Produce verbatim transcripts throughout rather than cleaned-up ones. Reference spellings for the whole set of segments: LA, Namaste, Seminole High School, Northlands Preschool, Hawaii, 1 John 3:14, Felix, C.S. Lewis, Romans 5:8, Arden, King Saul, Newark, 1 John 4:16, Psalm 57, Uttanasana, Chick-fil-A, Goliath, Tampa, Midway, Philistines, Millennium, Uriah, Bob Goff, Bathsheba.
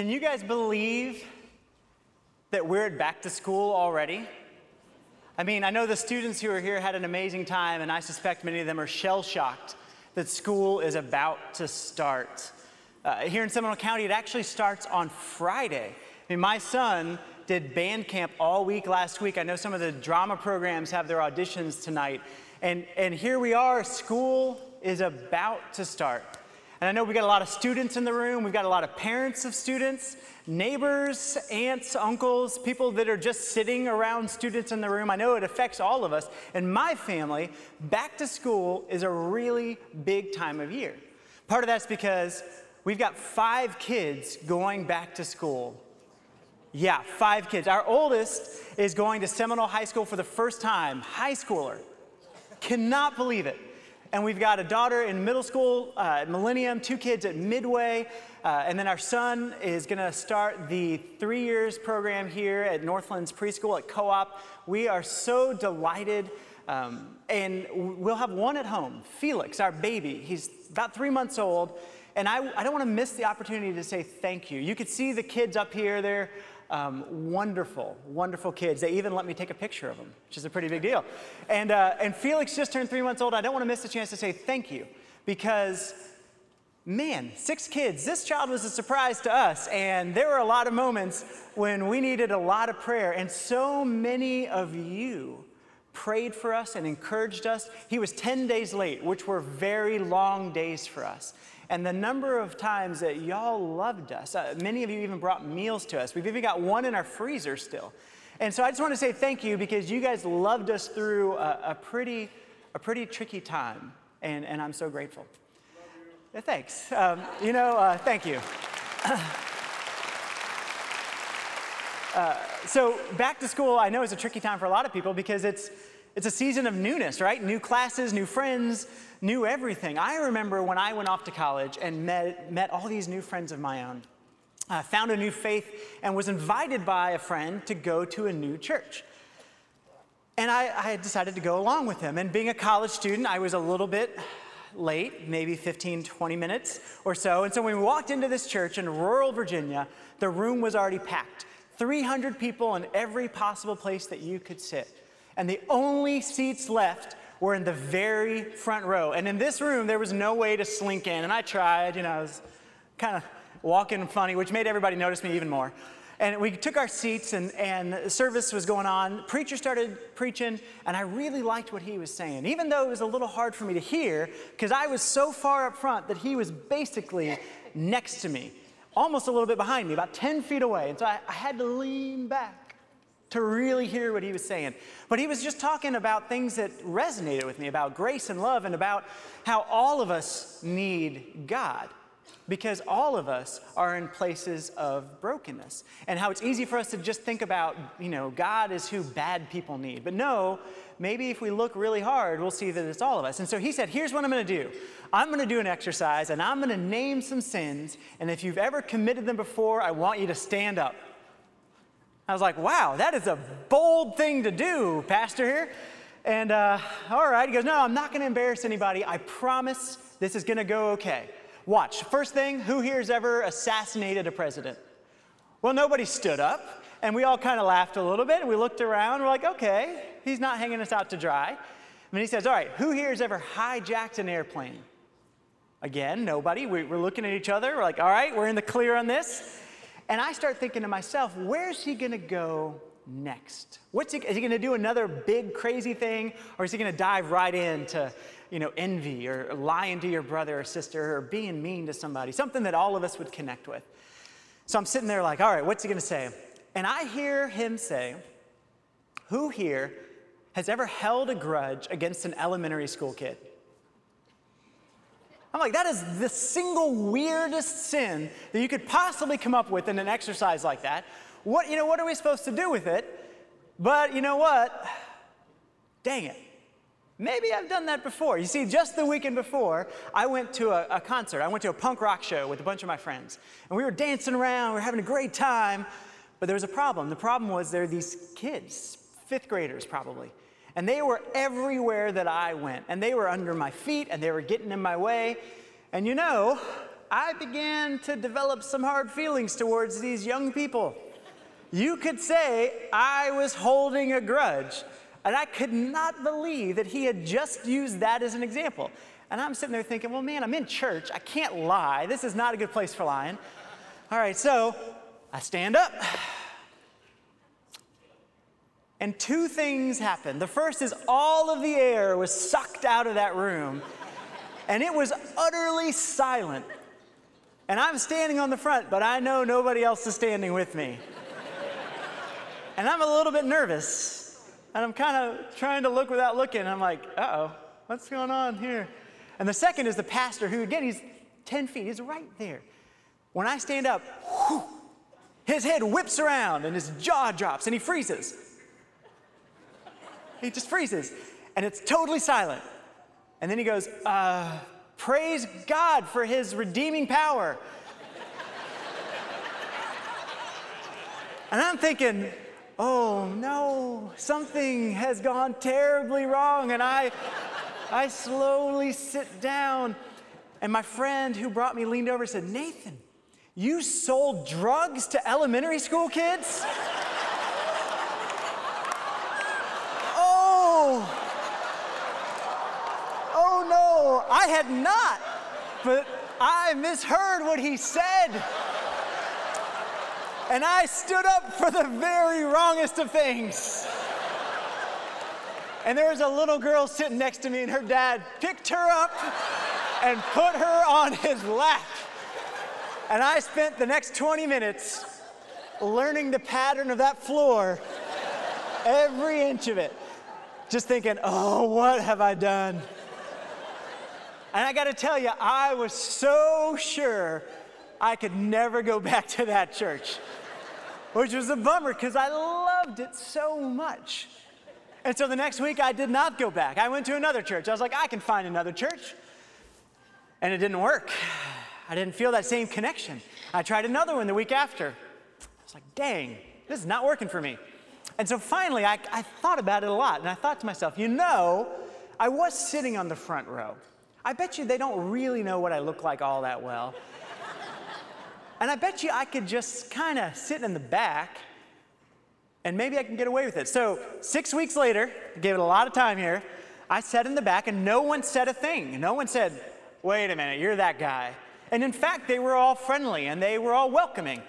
Can you guys believe that we're back to school already? I mean, I know the students who are here had an amazing time, and I suspect many of them are shell-shocked that school is about to start. Uh, here in Seminole County, it actually starts on Friday. I mean, my son did band camp all week last week. I know some of the drama programs have their auditions tonight. And, and here we are, school is about to start. And I know we got a lot of students in the room. We've got a lot of parents of students, neighbors, aunts, uncles, people that are just sitting around students in the room. I know it affects all of us. In my family, back to school is a really big time of year. Part of that's because we've got five kids going back to school. Yeah, five kids. Our oldest is going to Seminole High School for the first time, high schooler. Cannot believe it. And we've got a daughter in middle school uh, at Millennium, two kids at Midway, uh, and then our son is going to start the three years program here at Northlands Preschool at Co-op. We are so delighted, um, and we'll have one at home, Felix, our baby. He's about three months old, and I, I don't want to miss the opportunity to say thank you. You could see the kids up here. They're Um, wonderful, wonderful kids. They even let me take a picture of them, which is a pretty big deal. And, uh, and Felix just turned three months old. I don't want to miss the chance to say thank you because, man, six kids. This child was a surprise to us, and there were a lot of moments when we needed a lot of prayer, and so many of you prayed for us and encouraged us. He was ten days late, which were very long days for us. And the number of times that y'all loved us, uh, many of you even brought meals to us. We've even got one in our freezer still. And so I just want to say thank you because you guys loved us through a, a pretty a pretty tricky time. And, and I'm so grateful. Yeah, thanks. Um, you know, uh, thank you. uh, so back to school, I know, is a tricky time for a lot of people because it's It's a season of newness, right? New classes, new friends, new everything. I remember when I went off to college and met, met all these new friends of my own. I found a new faith and was invited by a friend to go to a new church. And I, I decided to go along with him. And being a college student, I was a little bit late, maybe fifteen, twenty minutes or so. And so when we walked into this church in rural Virginia, the room was already packed. three hundred people in every possible place that you could sit. And the only seats left were in the very front row. And in this room, there was no way to slink in. And I tried, you know, I was kind of walking funny, which made everybody notice me even more. And we took our seats, and, and service was going on. Preacher started preaching, and I really liked what he was saying, even though it was a little hard for me to hear, because I was so far up front that he was basically next to me, almost a little bit behind me, about ten feet away. And so I, I had to lean back to really hear what he was saying. But he was just talking about things that resonated with me, about grace and love and about how all of us need God because all of us are in places of brokenness and how it's easy for us to just think about, you know, God is who bad people need. But no, maybe if we look really hard, we'll see that it's all of us. And so he said, here's what I'm gonna do. I'm gonna do an exercise and I'm gonna name some sins. And if you've ever committed them before, I want you to stand up. I was like, wow, that is a bold thing to do, Pastor here. And uh, all right, he goes, no, I'm not going to embarrass anybody. I promise this is going to go okay. Watch. First thing, who here has ever assassinated a president? Well, nobody stood up, and we all kind of laughed a little bit, and we looked around. We're like, okay, he's not hanging us out to dry. And he says, all right, who here has ever hijacked an airplane? Again, nobody. We, we're looking at each other. We're like, all right, we're in the clear on this. And I start thinking to myself, where's he going to go next? What's he, is he going to do another big crazy thing? Or is he going to dive right into, you know, envy or lying to your brother or sister or being mean to somebody? Something that all of us would connect with. So I'm sitting there like, all right, what's he going to say? And I hear him say, who here has ever held a grudge against an elementary school kid? I'm like, that is the single weirdest sin that you could possibly come up with in an exercise like that. What, you know, what are we supposed to do with it? But you know what? Dang it. Maybe I've done that before. You see, just the weekend before, I went to a, a concert. I went to a punk rock show with a bunch of my friends. And we were dancing around. We were having a great time. But there was a problem. The problem was there were these kids, fifth graders probably. And they were everywhere that I went. And they were under my feet, and they were getting in my way. And you know, I began to develop some hard feelings towards these young people. You could say I was holding a grudge, and I could not believe that he had just used that as an example. And I'm sitting there thinking, well, man, I'm in church. I can't lie. This is not a good place for lying. All right, so I stand up. And two things happened. The first is all of the air was sucked out of that room, and it was utterly silent. And I'm standing on the front, but I know nobody else is standing with me. And I'm a little bit nervous, and I'm kind of trying to look without looking. I'm like, uh-oh, what's going on here? And the second is the pastor, who, again, he's ten feet. He's right there. When I stand up, whew, his head whips around, and his jaw drops, and he freezes. He just freezes, and it's totally silent. And then he goes, uh, praise God for his redeeming power. And I'm thinking, oh, no, something has gone terribly wrong, and I, I slowly sit down. And my friend who brought me leaned over and said, Nathan, you sold drugs to elementary school kids? Oh. Oh, no, I had not, but I misheard what he said. And I stood up for the very wrongest of things. And there was a little girl sitting next to me, and her dad picked her up and put her on his lap. And I spent the next twenty minutes learning the pattern of that floor, every inch of it, just thinking, oh, what have I done? And I got to tell you, I was so sure I could never go back to that church, which was a bummer because I loved it so much. And so the next week, I did not go back. I went to another church. I was like, I can find another church. And it didn't work. I didn't feel that same connection. I tried another one the week after. I was like, dang, this is not working for me. And so finally, I, I thought about it a lot. And I thought to myself, you know, I was sitting on the front row. I bet you they don't really know what I look like all that well. And I bet you I could just kind of sit in the back, and maybe I can get away with it. So six weeks later, I gave it a lot of time here, I sat in the back, and no one said a thing. No one said, wait a minute, you're that guy. And in fact, they were all friendly, and they were all welcoming.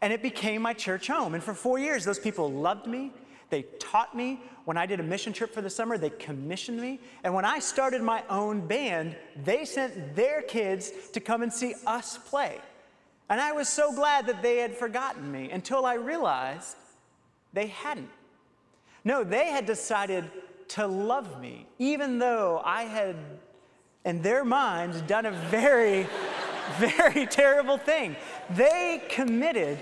And it became my church home. And for four years, those people loved me. They taught me. When I did a mission trip for the summer, they commissioned me. And when I started my own band, they sent their kids to come and see us play. And I was so glad that they had forgotten me until I realized they hadn't. No, they had decided to love me, even though I had, in their minds, done a very, very terrible thing. They committed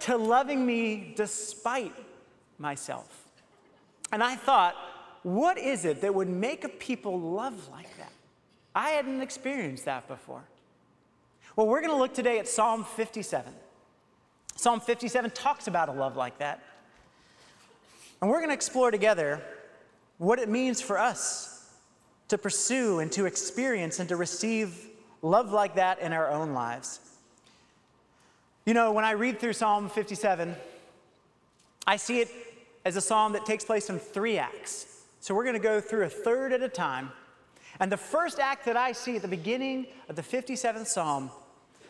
to loving me despite myself. And I thought, what is it that would make a people love like that? I hadn't experienced that before. Well, we're going to look today at Psalm fifty-seven. Psalm fifty-seven talks about a love like that. And we're going to explore together what it means for us to pursue and to experience and to receive love like that in our own lives. You know, when I read through Psalm fifty-seven, I see it as a psalm that takes place in three acts. So we're going to go through a third at a time. And the first act that I see at the beginning of the fifty-seventh Psalm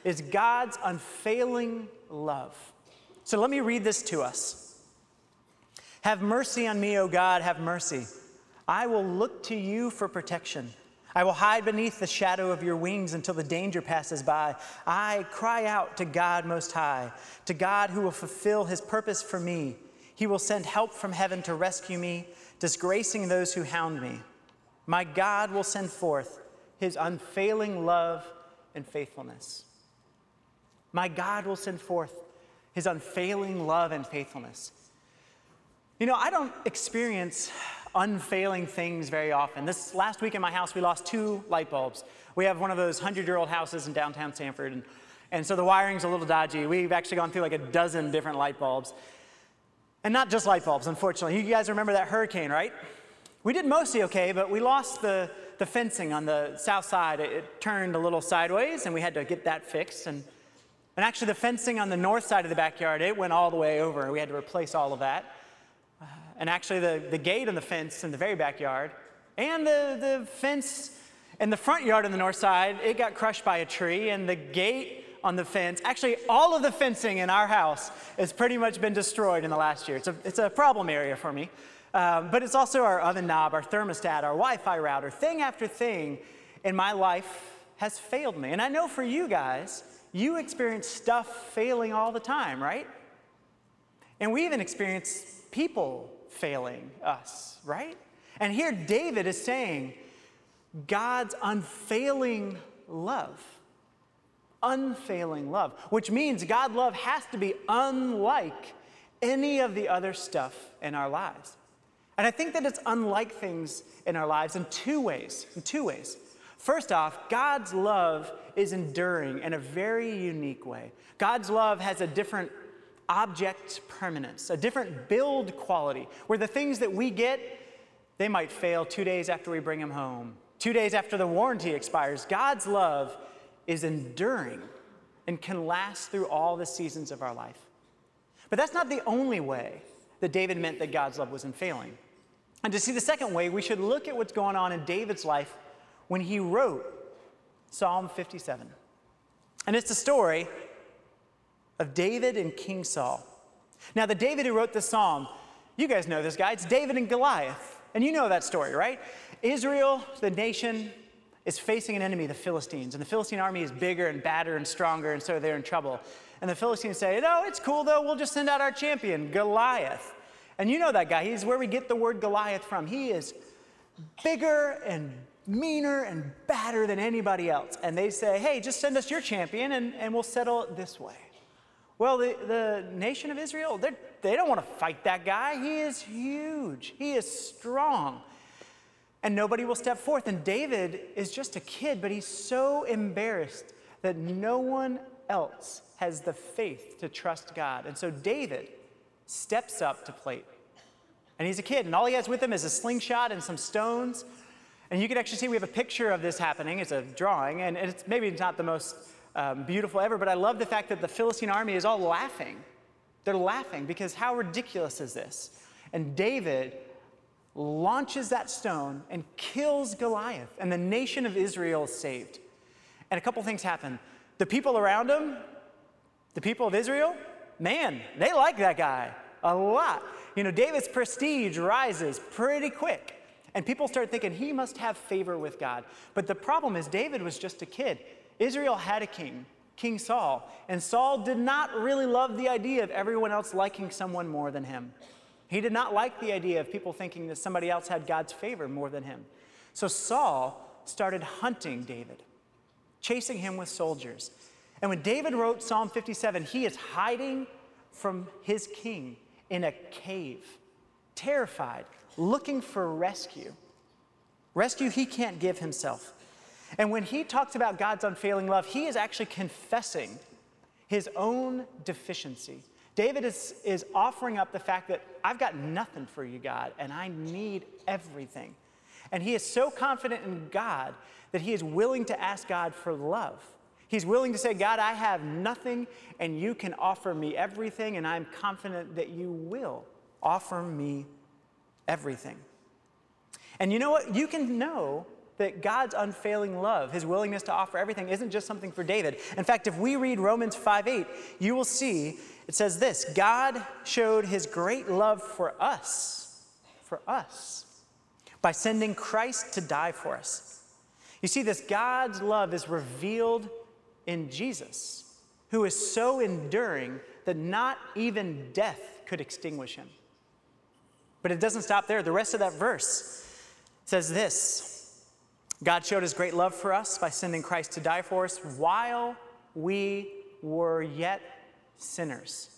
is God's unfailing love. So let me read this to us. Have mercy on me, O God, have mercy. I will look to you for protection. I will hide beneath the shadow of your wings until the danger passes by. I cry out to God Most High, to God who will fulfill his purpose for me. He will send help from heaven to rescue me, disgracing those who hound me. My God will send forth his unfailing love and faithfulness. My God will send forth his unfailing love and faithfulness. You know, I don't experience unfailing things very often. This last week in my house, we lost two light bulbs. We have one of those hundred-year-old houses in downtown Sanford, and, and so the wiring's a little dodgy. We've actually gone through like a dozen different light bulbs. And not just light bulbs, unfortunately. You guys remember that hurricane, right? We did mostly okay, but we lost the, the fencing on the south side, it, it turned a little sideways, and we had to get that fixed. And, and actually, the fencing on the north side of the backyard, it went all the way over. We had to replace all of that. Uh, and actually, the, the gate and the fence in the very backyard, and the, the fence in the front yard on the north side, it got crushed by a tree, and the gate on the fence. Actually, all of the fencing in our house has pretty much been destroyed in the last year. It's a, it's a problem area for me. Um, but it's also our oven knob, our thermostat, our Wi-Fi router. Thing after thing in my life has failed me. And I know for you guys, you experience stuff failing all the time, right? And we even experience people failing us, right? And here David is saying God's unfailing love. Unfailing love, which means God's love has to be unlike any of the other stuff in our lives. And I think that it's unlike things in our lives in two ways, in two ways. First off, God's love is enduring in a very unique way. God's love has a different object permanence, a different build quality, where the things that we get, they might fail two days after we bring them home, two days after the warranty expires. God's love is enduring and can last through all the seasons of our life. But that's not the only way that David meant that God's love was unfailing. And to see the second way, we should look at what's going on in David's life when he wrote Psalm fifty-seven. And it's the story of David and King Saul. Now, the David who wrote this psalm, you guys know this guy, it's David and Goliath. And you know that story, right? Israel, the nation, is facing an enemy, the Philistines. And the Philistine army is bigger and badder and stronger, and so they're in trouble. And the Philistines say, no, it's cool, though. We'll just send out our champion, Goliath. And you know that guy. He's where we get the word Goliath from. He is bigger and meaner and badder than anybody else. And they say, hey, just send us your champion, and, and we'll settle it this way. Well, the, the nation of Israel, they don't want to fight that guy. He is huge. He is strong. And nobody will step forth. And David is just a kid, but he's so embarrassed that no one else has the faith to trust God. And so David steps up to plate. And he's a kid, and all he has with him is a slingshot and some stones. And you can actually see we have a picture of this happening. It's a drawing, and it's maybe not the most um, beautiful ever, but I love the fact that the Philistine army is all laughing. They're laughing because how ridiculous is this? And David launches that stone and kills Goliath, and the nation of Israel is saved. And a couple things happen. The people around him, the people of Israel, man, they like that guy a lot. You know, David's prestige rises pretty quick, and people start thinking he must have favor with God. But the problem is David was just a kid. Israel had a king, King Saul, and Saul did not really love the idea of everyone else liking someone more than him. He did not like the idea of people thinking that somebody else had God's favor more than him. So Saul started hunting David, chasing him with soldiers. And when David wrote Psalm fifty-seven, he is hiding from his king in a cave, terrified, looking for rescue. Rescue he can't give himself. And when he talks about God's unfailing love, he is actually confessing his own deficiency. David is, is offering up the fact that I've got nothing for you, God, and I need everything. And he is so confident in God that he is willing to ask God for love. He's willing to say, God, I have nothing, and you can offer me everything, and I'm confident that you will offer me everything. And you know what? You can know that God's unfailing love, his willingness to offer everything, isn't just something for David. In fact, if we read Romans five eight, you will see it says this: God showed his great love for us, for us, by sending Christ to die for us. You see, this God's love is revealed in Jesus, who is so enduring that not even death could extinguish him. But it doesn't stop there. The rest of that verse says this: God showed his great love for us by sending Christ to die for us while we were yet sinners.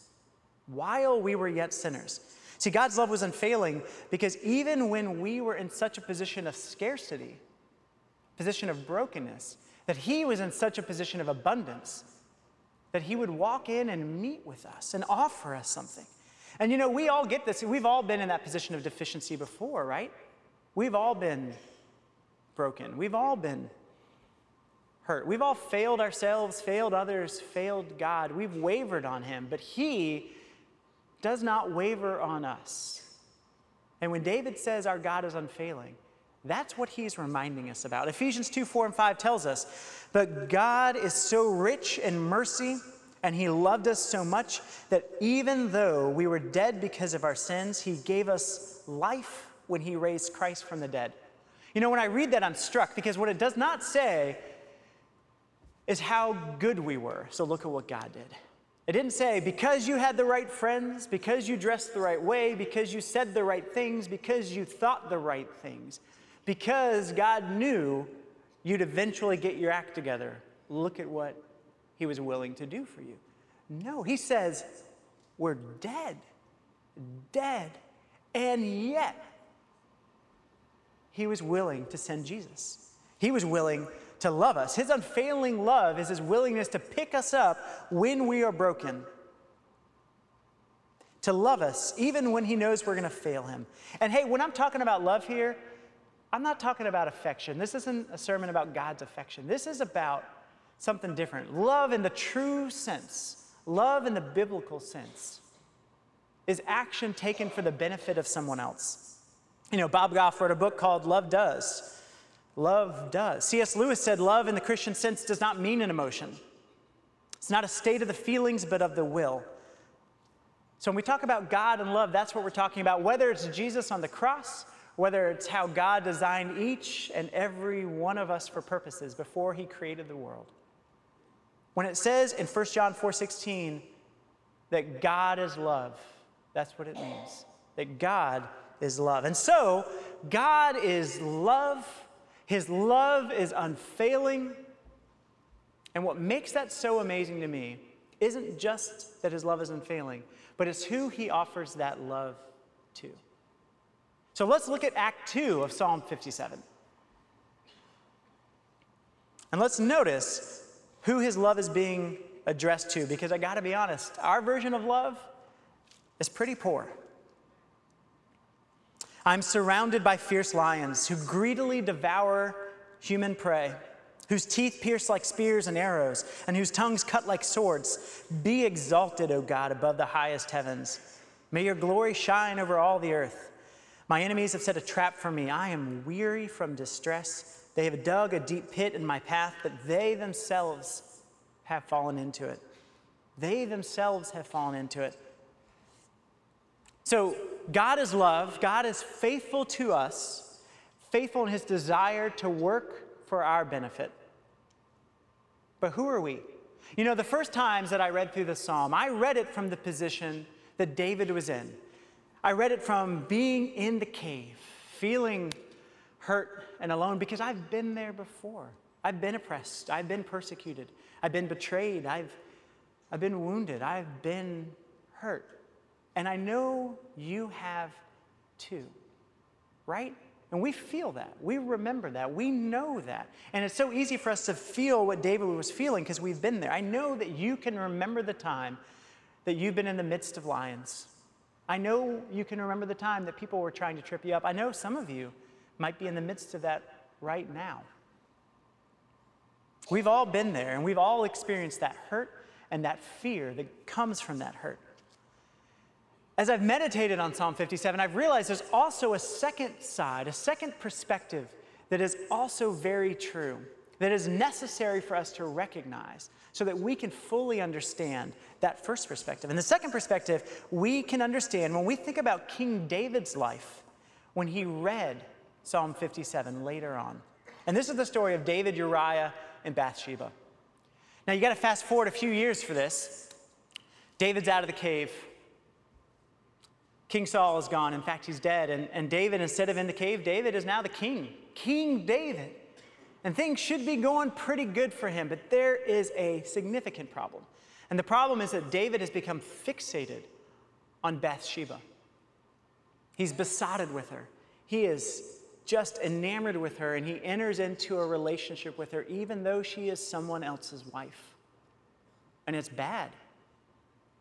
While we were yet sinners. See, God's love was unfailing because even when we were in such a position of scarcity, position of brokenness, that he was in such a position of abundance, that he would walk in and meet with us and offer us something. And you know, we all get this. We've all been in that position of deficiency before, right? We've all been broken. We've all been hurt. We've all failed ourselves, failed others, failed God. We've wavered on him, but he does not waver on us. And when David says our God is unfailing, that's what he's reminding us about. Ephesians two, four, and five tells us, but God is so rich in mercy, and he loved us so much that even though we were dead because of our sins, he gave us life when he raised Christ from the dead. You know, when I read that, I'm struck, because what it does not say is how good we were. So look at what God did. It didn't say, because you had the right friends, because you dressed the right way, because you said the right things, because you thought the right things, because God knew you'd eventually get your act together. Look at what he was willing to do for you. No, he says, we're dead, dead, and yet he was willing to send Jesus. He was willing to love us. His unfailing love is his willingness to pick us up when we are broken, to love us even when he knows we're going to fail him. And hey, when I'm talking about love here, I'm not talking about affection. This isn't a sermon about God's affection. This is about something different. Love in the true sense, love in the biblical sense, is action taken for the benefit of someone else. You know, Bob Goff wrote a book called Love Does. Love does. C S Lewis said love in the Christian sense does not mean an emotion. It's not a state of the feelings, but of the will. So when we talk about God and love, that's what we're talking about. Whether it's Jesus on the cross, whether it's how God designed each and every one of us for purposes before he created the world. When it says in First John four sixteen that God is love, that's what it means. That God is love. And so God is love. His love is unfailing. And what makes that so amazing to me isn't just that his love is unfailing, but it's who he offers that love to. So let's look at Act two of Psalm fifty-seven. And let's notice who his love is being addressed to, because I gotta be honest, our version of love is pretty poor. I'm surrounded by fierce lions who greedily devour human prey, whose teeth pierce like spears and arrows, and whose tongues cut like swords. Be exalted, O God, above the highest heavens. May your glory shine over all the earth. My enemies have set a trap for me. I am weary from distress. They have dug a deep pit in my path, but they themselves have fallen into it. They themselves have fallen into it. So God is love. God is faithful to us, faithful in his desire to work for our benefit. But who are we? You know, the first times that I read through the psalm, I read it from the position that David was in. I read it from being in the cave, feeling hurt and alone, because I've been there before. I've been oppressed. I've been persecuted. I've been betrayed. I've, I've been wounded. I've been hurt. And I know you have too, right? And we feel that. We remember that. We know that. And it's so easy for us to feel what David was feeling because we've been there. I know that you can remember the time that you've been in the midst of lions. I know you can remember the time that people were trying to trip you up. I know some of you might be in the midst of that right now. We've all been there, and we've all experienced that hurt and that fear that comes from that hurt. As I've meditated on Psalm fifty-seven, I've realized there's also a second side, a second perspective that is also very true, that is necessary for us to recognize so that we can fully understand that first perspective. And the second perspective we can understand when we think about King David's life when he read Psalm fifty-seven later on. And this is the story of David, Uriah, and Bathsheba. Now you gotta fast forward a few years for this. David's out of the cave. King Saul is gone. In fact, he's dead. And, and David, instead of in the cave, David is now the king. King David. And things should be going pretty good for him, but there is a significant problem. And the problem is that David has become fixated on Bathsheba. He's besotted with her. He is just enamored with her, and he enters into a relationship with her, even though she is someone else's wife. And it's bad.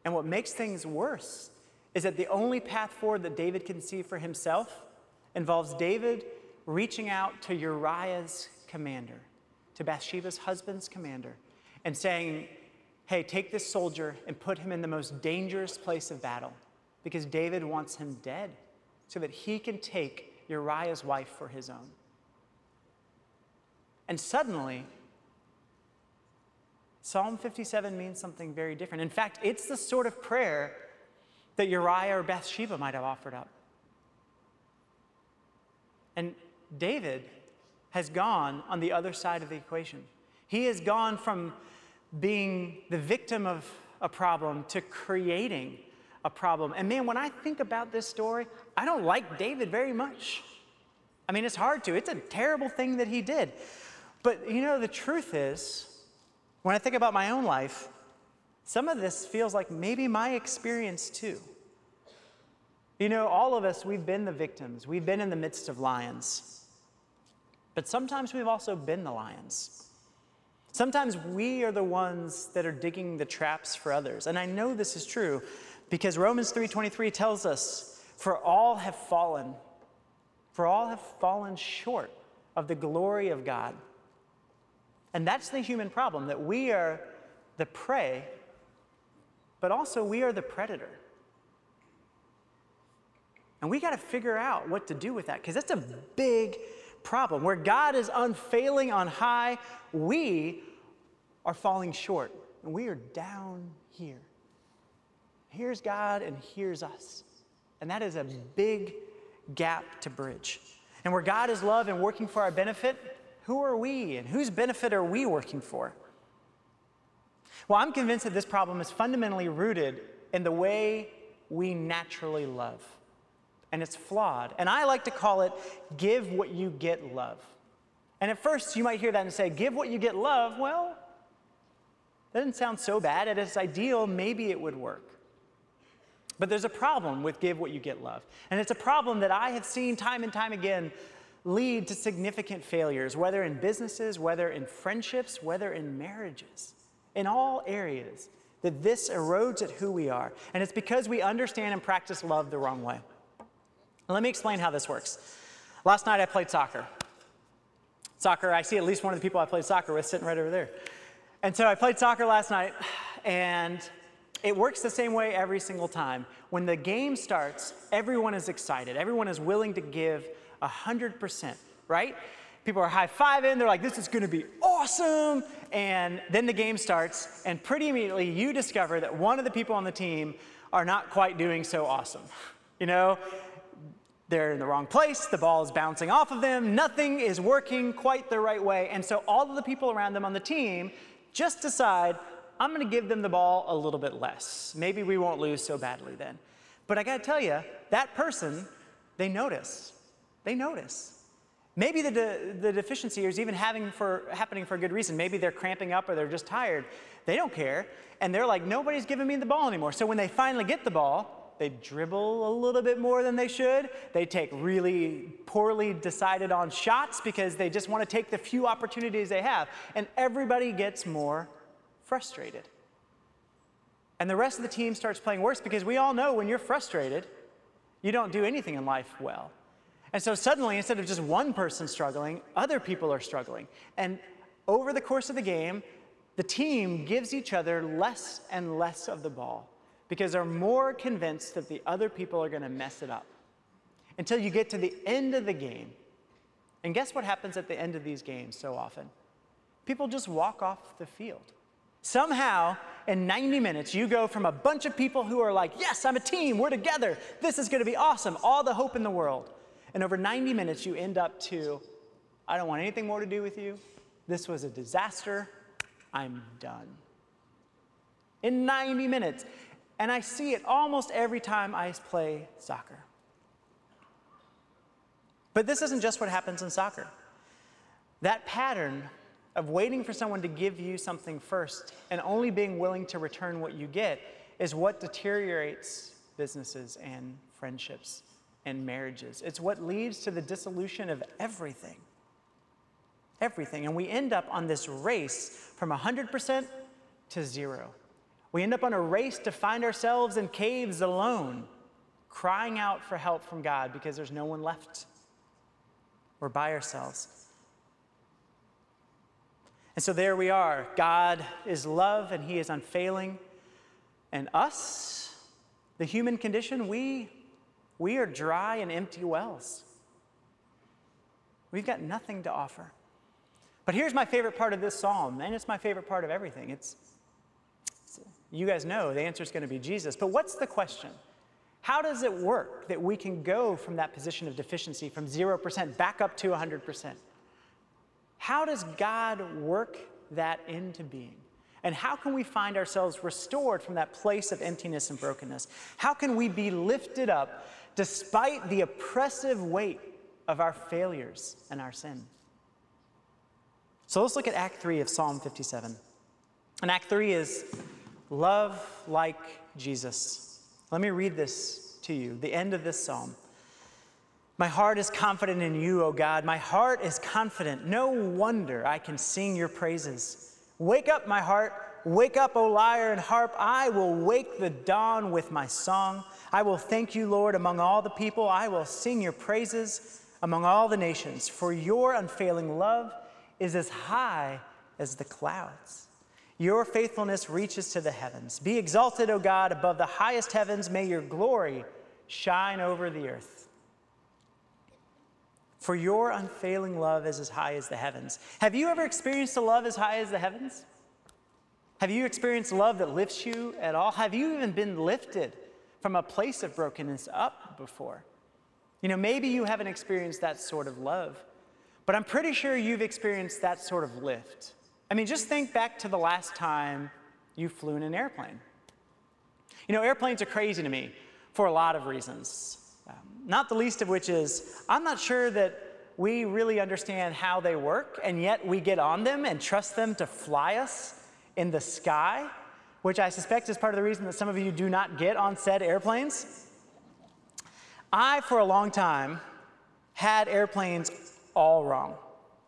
And what makes things worse is that the only path forward that David can see for himself involves David reaching out to Uriah's commander, to Bathsheba's husband's commander, and saying, hey, take this soldier and put him in the most dangerous place of battle, because David wants him dead so that he can take Uriah's wife for his own. And suddenly, Psalm fifty-seven means something very different. In fact, it's the sort of prayer that Uriah or Bathsheba might have offered up. And David has gone on the other side of the equation. He has gone from being the victim of a problem to creating a problem. And man, when I think about this story, I don't like David very much. I mean, it's hard to. It's a terrible thing that he did. But you know, the truth is, when I think about my own life, some of this feels like maybe my experience too. You know, all of us, we've been the victims. We've been in the midst of lions. But sometimes we've also been the lions. Sometimes we are the ones that are digging the traps for others. And I know this is true because Romans three twenty-three tells us, for all have fallen, for all have fallen short of the glory of God. And that's the human problem, that we are the prey, but also we are the predator. And we got to figure out what to do with that, because that's a big problem. Where God is unfailing on high, we are falling short, and we are down here. Here's God, and here's us. And that is a big gap to bridge. And where God is love and working for our benefit, who are we, and whose benefit are we working for? Well, I'm convinced that this problem is fundamentally rooted in the way we naturally love. And it's flawed. And I like to call it, give what you get love. And at first, you might hear that and say, give what you get love. Well, that doesn't sound so bad. At its ideal, maybe it would work. But there's a problem with give what you get love. And it's a problem that I have seen time and time again lead to significant failures, whether in businesses, whether in friendships, whether in marriages, in all areas, that this erodes at who we are. And it's because we understand and practice love the wrong way. Let me explain how this works. Last night I played soccer. Soccer, I see at least one of the people I played soccer with sitting right over there. And so I played soccer last night, and it works the same way every single time. When the game starts, everyone is excited. Everyone is willing to give one hundred percent, right? People are high-fiving. They're like, this is going to be awesome. And then the game starts, and pretty immediately you discover that one of the people on the team are not quite doing so awesome. You know? They're in the wrong place, the ball is bouncing off of them, nothing is working quite the right way, and so all of the people around them on the team just decide, I'm gonna give them the ball a little bit less. Maybe we won't lose so badly then. But I gotta tell you, that person, they notice. They notice. Maybe the, de the deficiency is even having for, happening for a good reason. Maybe they're cramping up or they're just tired. They don't care, and they're like, nobody's giving me the ball anymore. So when they finally get the ball, they dribble a little bit more than they should. They take really poorly decided on shots because they just want to take the few opportunities they have. And everybody gets more frustrated. And the rest of the team starts playing worse because we all know when you're frustrated, you don't do anything in life well. And so suddenly, instead of just one person struggling, other people are struggling. And over the course of the game, the team gives each other less and less of the ball, because they're more convinced that the other people are gonna mess it up, until you get to the end of the game. And guess what happens at the end of these games so often? People just walk off the field. Somehow, in ninety minutes, you go from a bunch of people who are like, yes, I'm a team, we're together, this is gonna be awesome, all the hope in the world. And over ninety minutes, you end up to, I don't want anything more to do with you, this was a disaster, I'm done. In ninety minutes. And I see it almost every time I play soccer. But this isn't just what happens in soccer. That pattern of waiting for someone to give you something first and only being willing to return what you get is what deteriorates businesses and friendships and marriages. It's what leads to the dissolution of everything. Everything. And we end up on this race from one hundred percent to zero. We end up on a race to find ourselves in caves alone, crying out for help from God because there's no one left. We're by ourselves. And so there we are. God is love, and he is unfailing. And us, the human condition, we, we are dry and empty wells. We've got nothing to offer. But here's my favorite part of this psalm, and it's my favorite part of everything. It's, it's you guys know the answer is going to be Jesus. But what's the question? How does it work that we can go from that position of deficiency, from zero percent back up to one hundred percent? How does God work that into being? And how can we find ourselves restored from that place of emptiness and brokenness? How can we be lifted up despite the oppressive weight of our failures and our sin? So let's look at Act three of Psalm fifty-seven. And Act three is love like Jesus. Let me read this to you, the end of this psalm. My heart is confident in you, O God. My heart is confident. No wonder I can sing your praises. Wake up, my heart. Wake up, O lyre and harp. I will wake the dawn with my song. I will thank you, Lord, among all the people. I will sing your praises among all the nations, for your unfailing love is as high as the clouds. Your faithfulness reaches to the heavens. Be exalted, O God, above the highest heavens. May your glory shine over the earth. For your unfailing love is as high as the heavens. Have you ever experienced a love as high as the heavens? Have you experienced love that lifts you at all? Have you even been lifted from a place of brokenness up before? You know, maybe you haven't experienced that sort of love, but I'm pretty sure you've experienced that sort of lift. I mean, just think back to the last time you flew in an airplane. You know, airplanes are crazy to me for a lot of reasons, um, not the least of which is I'm not sure that we really understand how they work, and yet we get on them and trust them to fly us in the sky, which I suspect is part of the reason that some of you do not get on said airplanes. I, for a long time, had airplanes all wrong,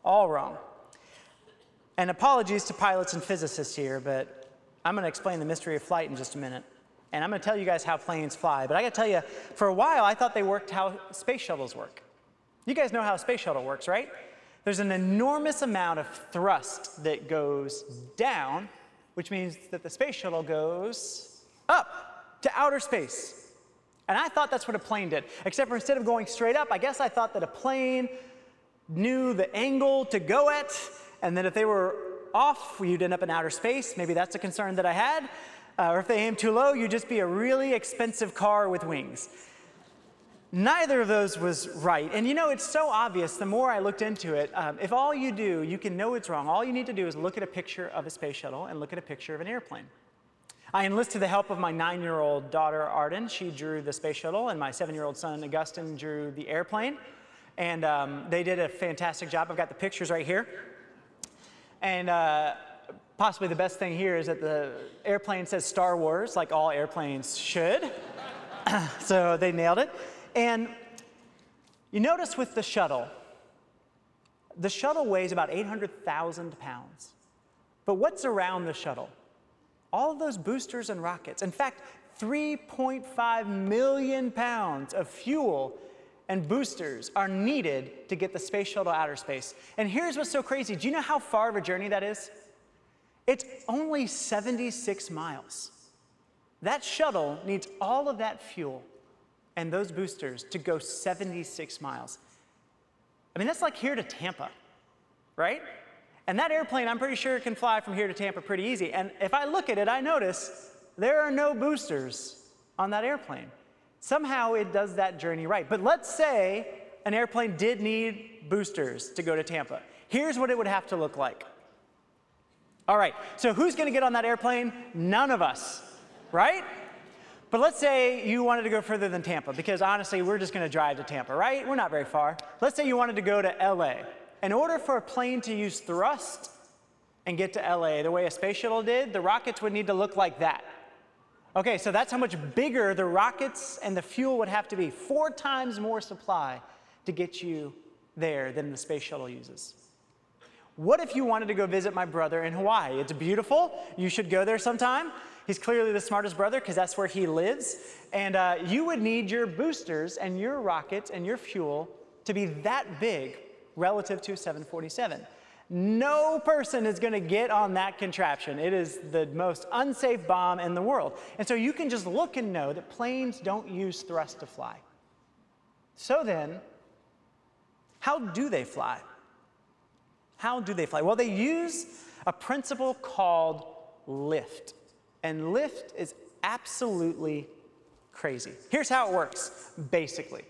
all wrong. And apologies to pilots and physicists here, but I'm going to explain the mystery of flight in just a minute. And I'm going to tell you guys how planes fly. But I got to tell you, for a while, I thought they worked how space shuttles work. You guys know how a space shuttle works, right? There's an enormous amount of thrust that goes down, which means that the space shuttle goes up to outer space. And I thought that's what a plane did. Except for instead of going straight up, I guess I thought that a plane knew the angle to go at, and then if they were off, you'd end up in outer space. Maybe that's a concern that I had. Uh, or if they aim too low, you'd just be a really expensive car with wings. Neither of those was right. And you know, it's so obvious. The more I looked into it, um, if all you do, you can know it's wrong. All you need to do is look at a picture of a space shuttle and look at a picture of an airplane. I enlisted the help of my nine-year-old daughter, Arden. She drew the space shuttle, and my seven-year-old son, Augustine, drew the airplane. And um, they did a fantastic job. I've got the pictures right here. And uh, possibly the best thing here is that the airplane says Star Wars, like all airplanes should. So they nailed it. And you notice with the shuttle, the shuttle weighs about eight hundred thousand pounds. But what's around the shuttle? All of those boosters and rockets. In fact, three point five million pounds of fuel and boosters are needed to get the space shuttle outer space. And here's what's so crazy. Do you know how far of a journey that is? It's only seventy-six miles. That shuttle needs all of that fuel and those boosters to go seventy-six miles. I mean, that's like here to Tampa, right? And that airplane, I'm pretty sure, can fly from here to Tampa pretty easy. And if I look at it, I notice there are no boosters on that airplane. Somehow it does that journey right. But let's say an airplane did need boosters to go to Tampa. Here's what it would have to look like. All right, so who's going to get on that airplane? None of us, right? But let's say you wanted to go further than Tampa, because honestly, we're just going to drive to Tampa, right? We're not very far. Let's say you wanted to go to L A. In order for a plane to use thrust and get to L A the way a space shuttle did, the rockets would need to look like that. Okay, so that's how much bigger the rockets and the fuel would have to be. Four times more supply to get you there than the space shuttle uses. What if you wanted to go visit my brother in Hawaii? It's beautiful. You should go there sometime. He's clearly the smartest brother because that's where he lives. And uh, you would need your boosters and your rockets and your fuel to be that big relative to seven forty-seven. No person is going to get on that contraption. It is the most unsafe bomb in the world. And so you can just look and know that planes don't use thrust to fly. So then, how do they fly? How do they fly? Well, they use a principle called lift. And lift is absolutely crazy. Here's how it works, basically.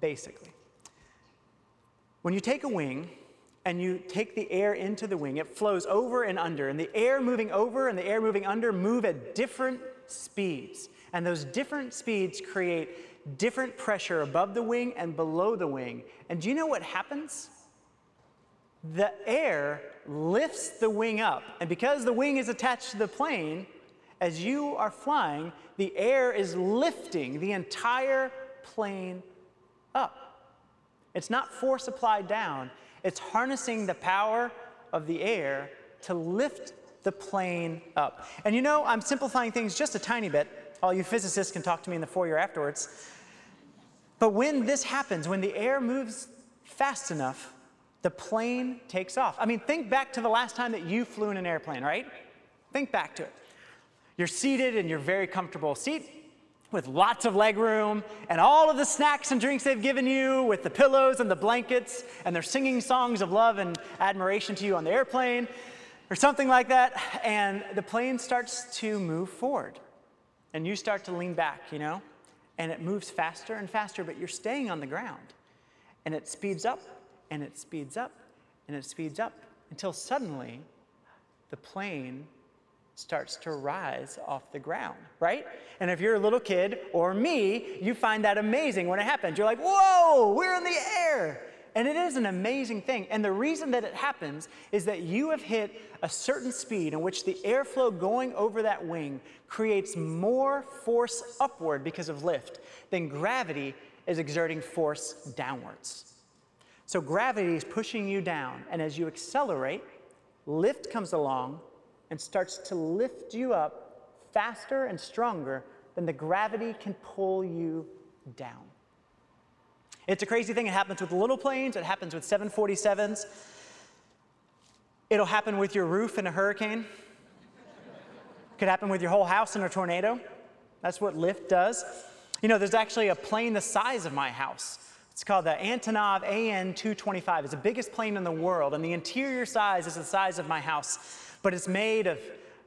Basically. When you take a wing, and you take the air into the wing, it flows over and under, and the air moving over and the air moving under move at different speeds. And those different speeds create different pressure above the wing and below the wing. And do you know what happens? The air lifts the wing up, and because the wing is attached to the plane, as you are flying, the air is lifting the entire plane up. It's not force applied down. It's harnessing the power of the air to lift the plane up. And you know, I'm simplifying things just a tiny bit. All you physicists can talk to me in the foyer afterwards. But when this happens, when the air moves fast enough, the plane takes off. I mean, think back to the last time that you flew in an airplane, right? Think back to it. You're seated in your very comfortable seat with lots of leg room and all of the snacks and drinks they've given you with the pillows and the blankets, and they're singing songs of love and admiration to you on the airplane or something like that, and the plane starts to move forward and you start to lean back, you know, and it moves faster and faster, but you're staying on the ground, and it speeds up and it speeds up and it speeds up until suddenly the plane starts to rise off the ground, right? And if you're a little kid or me, you find that amazing when it happens. You're like, whoa, we're in the air. And it is an amazing thing. And the reason that it happens is that you have hit a certain speed in which the airflow going over that wing creates more force upward because of lift than gravity is exerting force downwards. So gravity is pushing you down, and as you accelerate, lift comes along and starts to lift you up faster and stronger than the gravity can pull you down. It's a crazy thing. It happens with little planes. It happens with seven forty-sevens. It'll happen with your roof in a hurricane. Could happen with your whole house in a tornado. That's what lift does. You know, there's actually a plane the size of my house. It's called the Antonov A N two twenty-five. It's the biggest plane in the world, and the interior size is the size of my house. But it's made of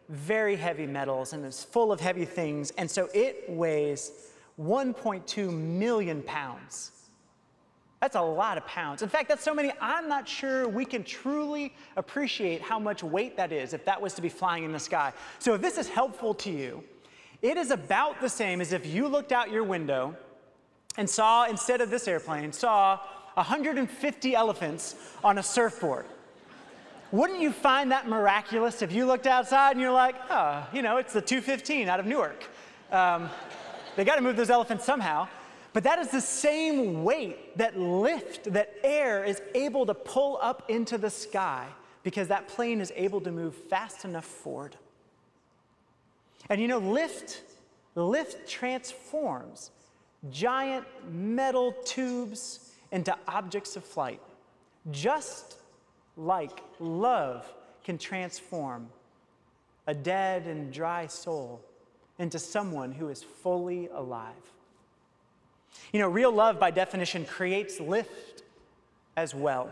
very heavy metals, and it's full of heavy things, and so it weighs one point two million pounds. That's a lot of pounds. In fact, that's so many, I'm not sure we can truly appreciate how much weight that is if that was to be flying in the sky. So if this is helpful to you, it is about the same as if you looked out your window and saw, instead of this airplane, saw one hundred fifty elephants on a surfboard. Wouldn't you find that miraculous if you looked outside and you're like, oh, you know, it's the two fifteen out of Newark. Um, they got to move those elephants somehow. But that is the same weight, that lift, that air is able to pull up into the sky because that plane is able to move fast enough forward. And you know, lift, lift transforms giant metal tubes into objects of flight, just like love can transform a dead and dry soul into someone who is fully alive. You know, real love, by definition, creates lift as well.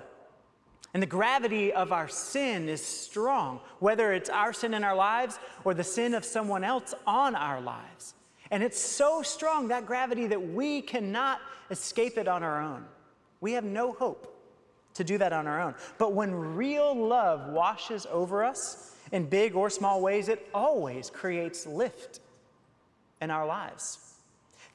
And the gravity of our sin is strong, whether it's our sin in our lives or the sin of someone else on our lives. And it's so strong, that gravity, that we cannot escape it on our own. We have no hope to do that on our own. But when real love washes over us in big or small ways, it always creates lift in our lives.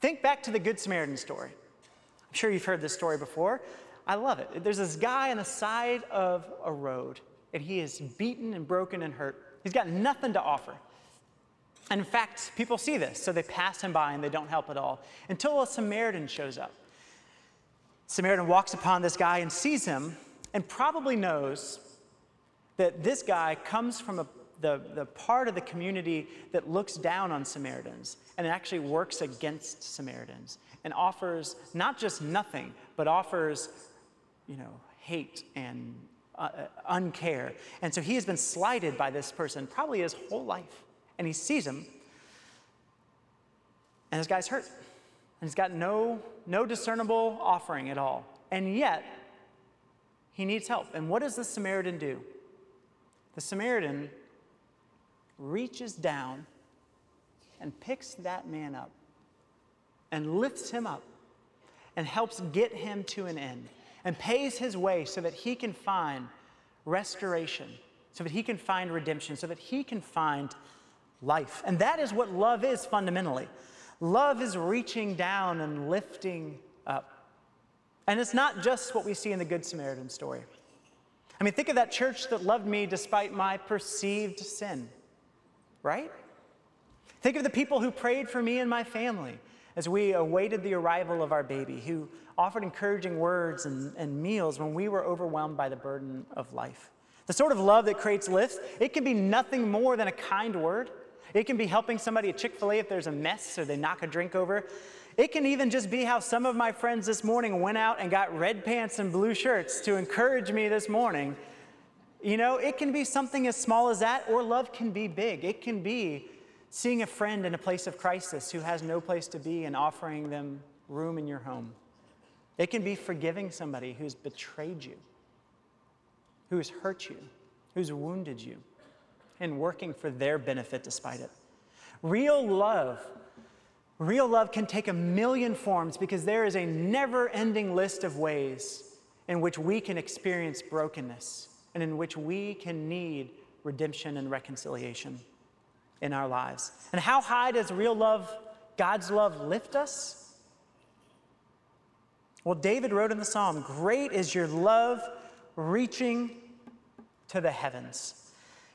Think back to the Good Samaritan story. I'm sure you've heard this story before. I love it. There's this guy on the side of a road, and he is beaten and broken and hurt. He's got nothing to offer. And in fact, people see this, so they pass him by and they don't help at all, until a Samaritan shows up. Samaritan walks upon this guy and sees him, and probably knows that this guy comes from a, the, the part of the community that looks down on Samaritans and actually works against Samaritans and offers not just nothing, but offers, you know, hate and uh, uncare. And so he has been slighted by this person probably his whole life. And he sees him, and this guy's hurt. And he's got no, no discernible offering at all. And yet, he needs help. And what does the Samaritan do? The Samaritan reaches down and picks that man up and lifts him up and helps get him to an end and pays his way so that he can find restoration, so that he can find redemption, so that he can find life. And that is what love is fundamentally. Love is reaching down and lifting up. And it's not just what we see in the Good Samaritan story. I mean, think of that church that loved me despite my perceived sin, right? Think of the people who prayed for me and my family as we awaited the arrival of our baby, who offered encouraging words and, and meals when we were overwhelmed by the burden of life. The sort of love that creates lifts, it can be nothing more than a kind word. It can be helping somebody at Chick-fil-A if there's a mess or they knock a drink over. It can even just be how some of my friends this morning went out and got red pants and blue shirts to encourage me this morning. You know, it can be something as small as that, or love can be big. It can be seeing a friend in a place of crisis who has no place to be and offering them room in your home. It can be forgiving somebody who's betrayed you, who's hurt you, who's wounded you, and working for their benefit despite it. Real love, real love can take a million forms, because there is a never-ending list of ways in which we can experience brokenness and in which we can need redemption and reconciliation in our lives. And how high does real love, God's love, lift us? Well, David wrote in the Psalm, "Great is your love, reaching to the heavens."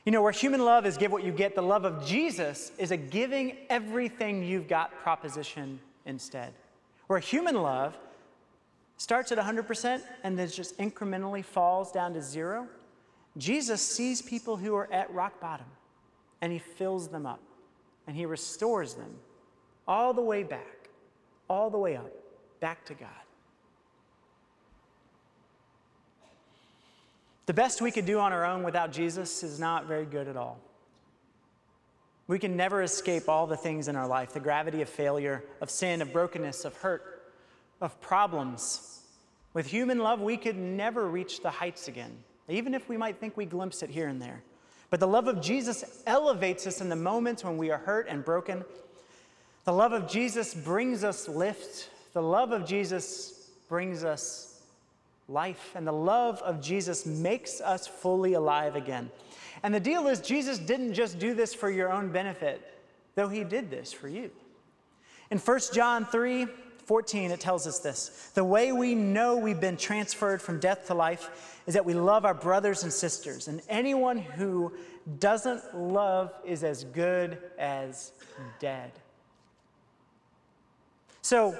You know, where human love is give what you get, the love of Jesus is a giving everything you've got proposition instead. Where human love starts at one hundred percent and then just incrementally falls down to zero, Jesus sees people who are at rock bottom, and he fills them up, and he restores them all the way back, all the way up, back to God. The best we could do on our own without Jesus is not very good at all. We can never escape all the things in our life, the gravity of failure, of sin, of brokenness, of hurt, of problems. With human love, we could never reach the heights again, even if we might think we glimpse it here and there. But the love of Jesus elevates us in the moments when we are hurt and broken. The love of Jesus brings us lift. The love of Jesus brings us life, and the love of Jesus makes us fully alive again. And the deal is, Jesus didn't just do this for your own benefit, though he did this for you. In First John three fourteen, it tells us this: the way we know we've been transferred from death to life is that we love our brothers and sisters, and anyone who doesn't love is as good as dead. So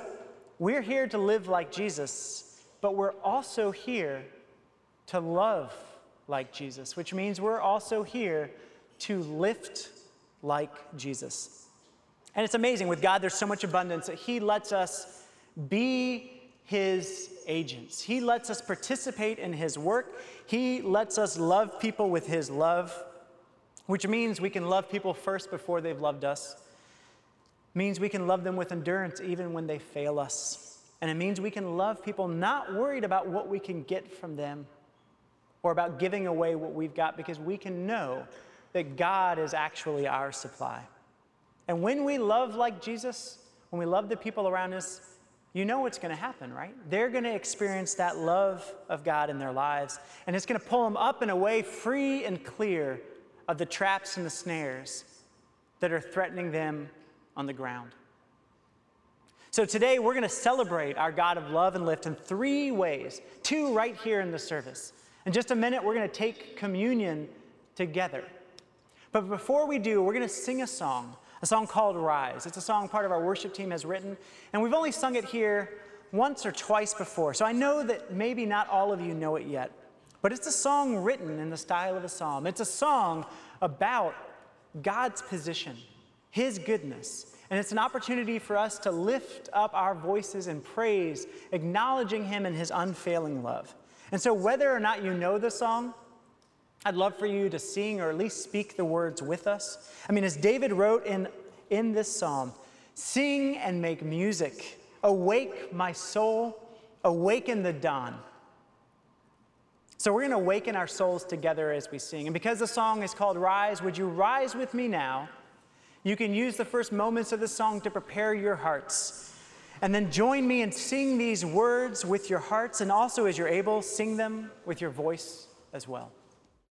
we're here to live like Jesus, but we're also here to love like Jesus, which means we're also here to lift like Jesus. And it's amazing. With God, there's so much abundance that he lets us be his agents. He lets us participate in his work. He lets us love people with his love, which means we can love people first before they've loved us. It means we can love them with endurance even when they fail us. And it means we can love people not worried about what we can get from them or about giving away what we've got, because we can know that God is actually our supply. And when we love like Jesus, when we love the people around us, you know what's going to happen, right? They're going to experience that love of God in their lives, and it's going to pull them up in a way free and clear of the traps and the snares that are threatening them on the ground. So today, we're going to celebrate our God of love and lift in three ways, two right here in the service. In just a minute, we're going to take communion together. But before we do, we're going to sing a song, a song called Rise. It's a song part of our worship team has written, and we've only sung it here once or twice before. So I know that maybe not all of you know it yet, but it's a song written in the style of a psalm. It's a song about God's position, his goodness. And it's an opportunity for us to lift up our voices in praise, acknowledging him and his unfailing love. And so whether or not you know the song, I'd love for you to sing or at least speak the words with us. I mean, as David wrote in, in this psalm, sing and make music. Awake, my soul. Awaken the dawn. So we're going to awaken our souls together as we sing. And because the song is called Rise, Would You Rise With Me Now, you can use the first moments of the song to prepare your hearts. And then join me in sing these words with your hearts, and also, as you're able, sing them with your voice as well.